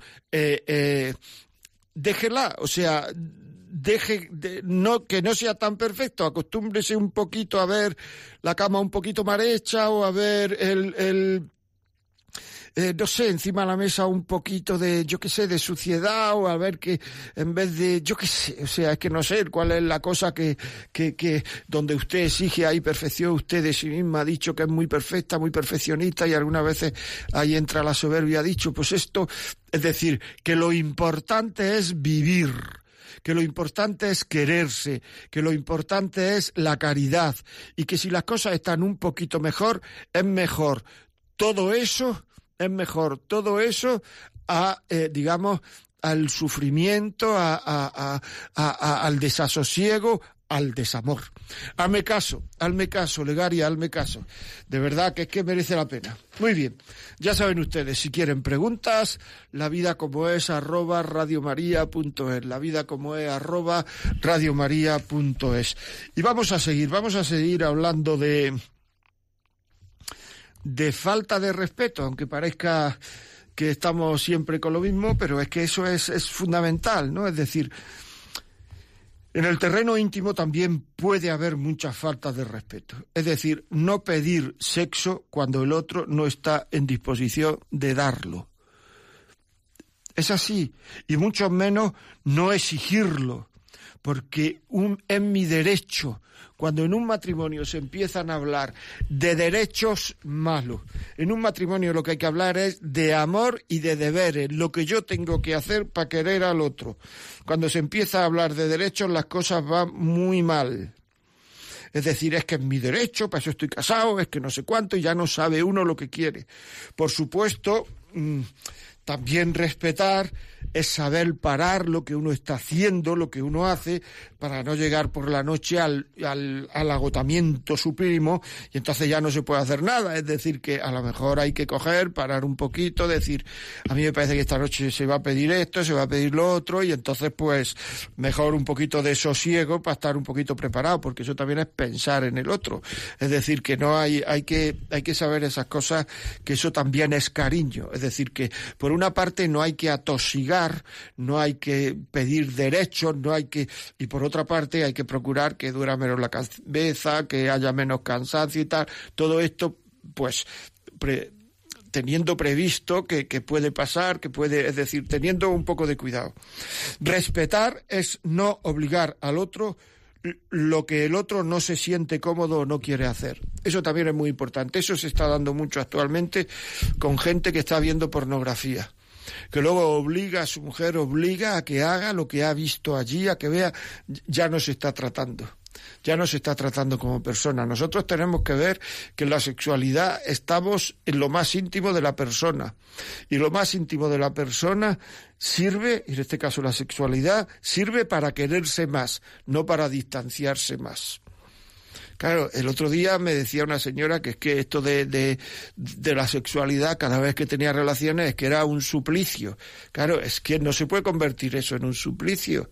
déjela, o sea, que no sea tan perfecto, acostúmbrese un poquito a ver la cama un poquito más hecha o a ver no sé, encima de la mesa un poquito de, yo qué sé, de suciedad o a ver que en vez de, yo qué sé, o sea, es que no sé cuál es la cosa que donde usted exige ahí perfección, usted de sí misma ha dicho que es muy perfecta, muy perfeccionista y algunas veces ahí entra la soberbia, ha dicho, pues esto, es decir, que lo importante es vivir. Que lo importante es quererse, que lo importante es la caridad y que si las cosas están un poquito mejor, es mejor. Todo eso es mejor, todo eso digamos, al sufrimiento, al desasosiego, al desamor. Hazme caso, Legaria, hazme caso. De verdad que es que merece la pena. Muy bien, ya saben ustedes, si quieren preguntas, lavidacomoes@radiomaria.es, lavidacomoes@radiomaria.es. Y vamos a seguir hablando de falta de respeto, aunque parezca que estamos siempre con lo mismo, pero es que eso es fundamental, ¿no? Es decir, en el terreno íntimo también puede haber muchas faltas de respeto. Es decir, no pedir sexo cuando el otro no está en disposición de darlo. Es así, y mucho menos no exigirlo, porque es mi derecho. Cuando en un matrimonio se empiezan a hablar de derechos malos, en un matrimonio lo que hay que hablar es de amor y de deberes, lo que yo tengo que hacer para querer al otro. Cuando se empieza a hablar de derechos, las cosas van muy mal. Es decir, es que es mi derecho, para eso estoy casado, es que no sé cuánto, y ya no sabe uno lo que quiere. Por supuesto, también respetar es saber parar lo que uno está haciendo, lo que uno hace, para no llegar por la noche al agotamiento supremo, y entonces ya no se puede hacer nada. Es decir, que a lo mejor hay que coger, parar un poquito, decir, a mí me parece que esta noche se va a pedir esto, se va a pedir lo otro, y entonces pues mejor un poquito de sosiego para estar un poquito preparado, porque eso también es pensar en el otro. Es decir, que no hay que saber esas cosas, que eso también es cariño. Es decir, que por una parte no hay que atosigar, no hay que pedir derechos, no hay que, y por otra parte hay que procurar que dura menos la cabeza, que haya menos cansancio y tal. Todo esto, pues, teniendo previsto que puede pasar, es decir, teniendo un poco de cuidado. Respetar es no obligar al otro lo que el otro no se siente cómodo o no quiere hacer. Eso también es muy importante. Eso se está dando mucho actualmente con gente que está viendo pornografía, que luego obliga a su mujer, obliga a que haga lo que ha visto allí, a que vea. Ya no se está tratando, ya no se está tratando como persona. Nosotros tenemos que ver que en la sexualidad estamos en lo más íntimo de la persona, y lo más íntimo de la persona sirve, en este caso la sexualidad, sirve para quererse más, no para distanciarse más. Claro, el otro día me decía una señora que esto de la sexualidad, cada vez que tenía relaciones, es que era un suplicio. Claro, es que no se puede convertir eso en un suplicio.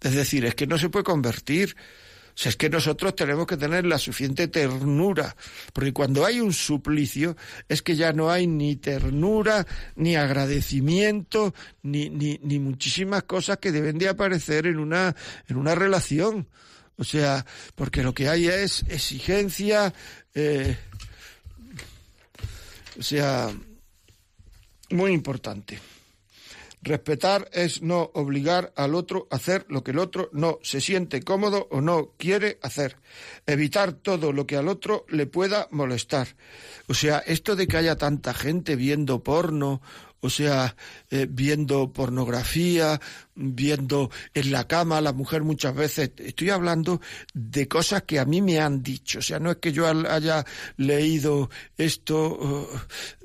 Es decir, es que no se puede convertir. O sea, es que nosotros tenemos que tener la suficiente ternura, porque cuando hay un suplicio es que ya no hay ni ternura, ni agradecimiento, ni muchísimas cosas que deben de aparecer en una relación. O sea, porque lo que hay es exigencia, o sea, muy importante. Respetar es no obligar al otro a hacer lo que el otro no se siente cómodo o no quiere hacer. Evitar todo lo que al otro le pueda molestar. O sea, esto de que haya tanta gente viendo porno, o sea, viendo pornografía, viendo en la cama, la mujer muchas veces, estoy hablando de cosas que a mí me han dicho, o sea, no es que yo haya leído esto,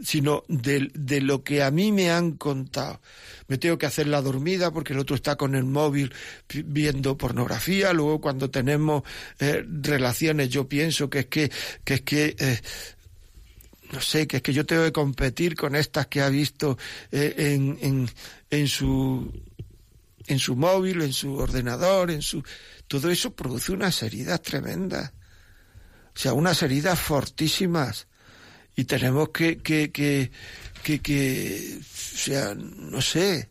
sino de lo que a mí me han contado. Me tengo que hacer la dormida porque el otro está con el móvil viendo pornografía. Luego cuando tenemos relaciones, yo pienso que yo tengo que competir con estas que ha visto en su móvil, en su ordenador, todo eso produce unas heridas tremendas, o sea, unas heridas fortísimas, y tenemos que o sea, no sé,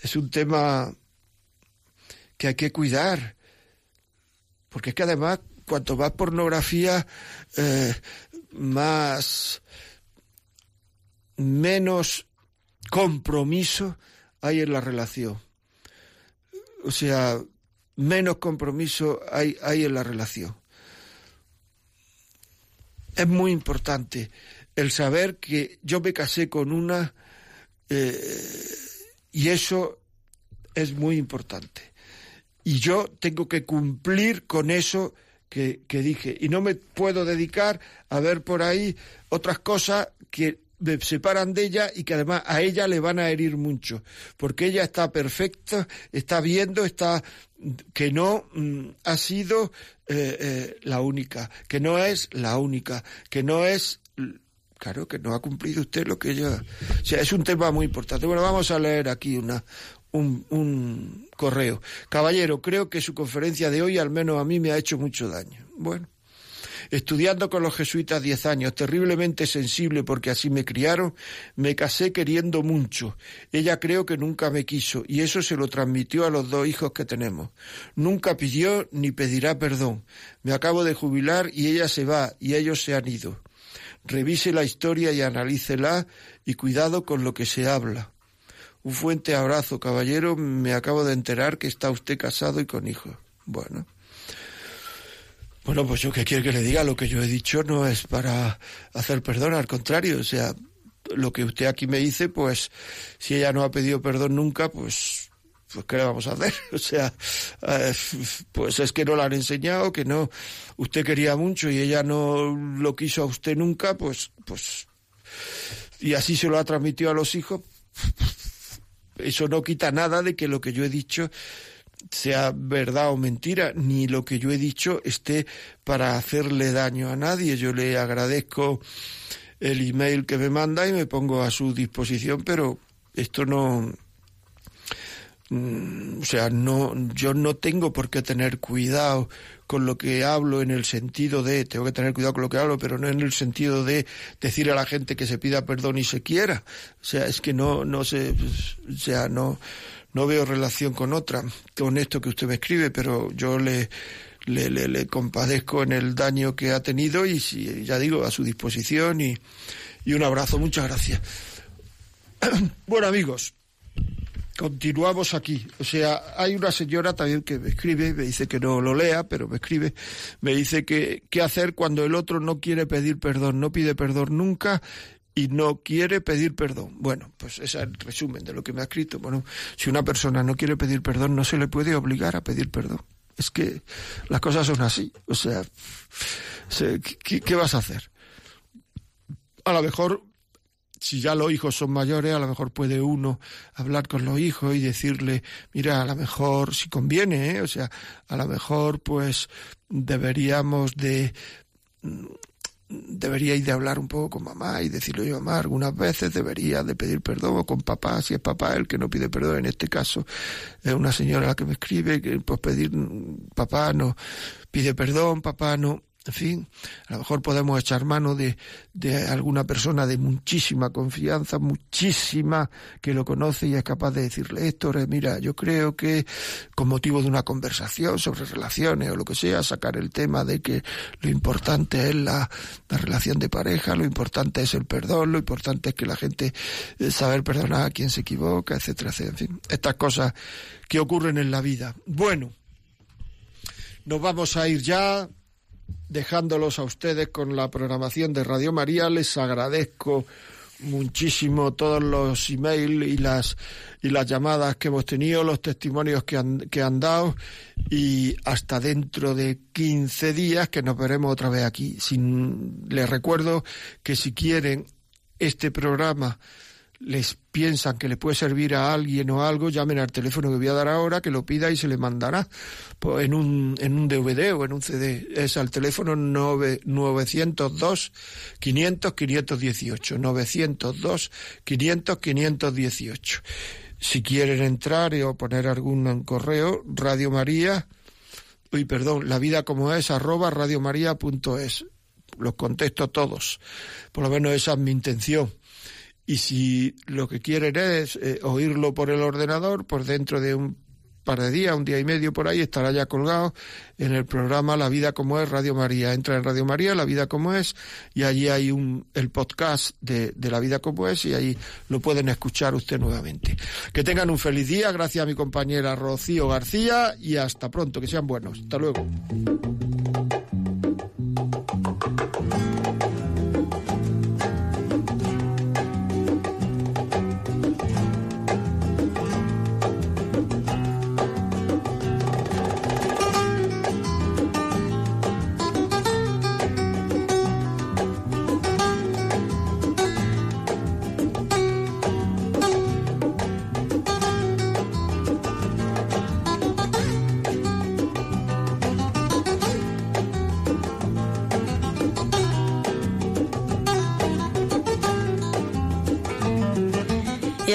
es un tema que hay que cuidar, porque es que además cuanto más pornografía, menos compromiso hay en la relación. O sea, menos compromiso hay en la relación. Es muy importante el saber que yo me casé con una, y eso es muy importante. Y yo tengo que cumplir con eso que dije, y no me puedo dedicar a ver por ahí otras cosas que me separan de ella y que además a ella le van a herir mucho, porque ella está perfecta, está viendo, que no ha sido la única, que no es la única, que no es... Claro, que no ha cumplido usted lo que ella... O sea, es un tema muy importante. Bueno, vamos a leer aquí un correo. Caballero, creo que su conferencia de hoy, al menos a mí, me ha hecho mucho daño. Bueno, estudiando con los jesuitas 10 años, terriblemente sensible porque así me criaron, me casé queriendo mucho. Ella creo que nunca me quiso, y eso se lo transmitió a los dos hijos que tenemos. Nunca pidió ni pedirá perdón. Me acabo de jubilar y ella se va y ellos se han ido. Revise la historia y analícela, y cuidado con lo que se habla. Un fuerte abrazo, caballero. Me acabo de enterar que está usted casado y con hijos. Bueno, pues yo qué quiero que le diga. Lo que yo he dicho no es para hacer perdón, al contrario. O sea, lo que usted aquí me dice, pues si ella no ha pedido perdón nunca, pues pues ¿qué le vamos a hacer? O sea, pues es que no la han enseñado, que no, usted quería mucho y ella no lo quiso a usted nunca, pues y así se lo ha transmitido a los hijos. Eso no quita nada de que lo que yo he dicho sea verdad o mentira, ni lo que yo he dicho esté para hacerle daño a nadie. Yo le agradezco el email que me manda y me pongo a su disposición, pero esto no... O sea, no, yo no tengo por qué tener cuidado con lo que hablo en el sentido de... Tengo que tener cuidado con lo que hablo, pero no en el sentido de decir a la gente que se pida perdón y se quiera. O sea, es que no veo relación con otra, con esto que usted me escribe, pero yo le compadezco en el daño que ha tenido y, si, ya digo, a su disposición y un abrazo. Muchas gracias. Bueno, amigos, continuamos aquí. O sea, hay una señora también que me escribe, me dice que no lo lea, pero me escribe, me dice que qué hacer cuando el otro no quiere pedir perdón, no pide perdón nunca y no quiere pedir perdón. Bueno, pues ese es el resumen de lo que me ha escrito. Bueno, si una persona no quiere pedir perdón, no se le puede obligar a pedir perdón. Es que las cosas son así. O sea, ¿qué vas a hacer? A lo mejor, si ya los hijos son mayores, a lo mejor puede uno hablar con los hijos y decirle, mira, a lo mejor, si conviene, o sea, a lo mejor, pues, deberíais de hablar un poco con mamá y decirle, oye, mamá, algunas veces debería de pedir perdón, o con papá, si es papá el que no pide perdón. En este caso es una señora la que me escribe, que pues pedir, papá no pide perdón, papá no... En fin, a lo mejor podemos echar mano de alguna persona de muchísima confianza, muchísima, que lo conoce y es capaz de decirle, Héctor, mira, yo creo que con motivo de una conversación sobre relaciones o lo que sea, sacar el tema de que lo importante es la relación de pareja, lo importante es el perdón, lo importante es que la gente saber perdonar a quien se equivoca, etcétera, etcétera. En fin, estas cosas que ocurren en la vida. Bueno, nos vamos a ir ya, dejándolos a ustedes con la programación de Radio María. Les agradezco muchísimo todos los emails y las llamadas que hemos tenido, los testimonios que han dado, y hasta dentro de 15 días que nos veremos otra vez aquí. Les recuerdo que si quieren este programa, les piensan que le puede servir a alguien o algo, llamen al teléfono que voy a dar ahora, que lo pida y se le mandará pues en un DVD o en un CD. Es al teléfono 902 500 518, 902 500 518. Si quieren entrar o poner algún correo, Radio María, la vida como es @radiomaria.es. los contesto todos, por lo menos esa es mi intención. Y si lo que quieren es oírlo por el ordenador, pues dentro de un par de días, un día y medio por ahí, estará ya colgado en el programa La Vida Como Es Radio María. Entra en Radio María, La Vida Como Es, y allí hay el podcast de La Vida Como Es, y ahí lo pueden escuchar usted nuevamente. Que tengan un feliz día, gracias a mi compañera Rocío García, y hasta pronto, que sean buenos. Hasta luego. Y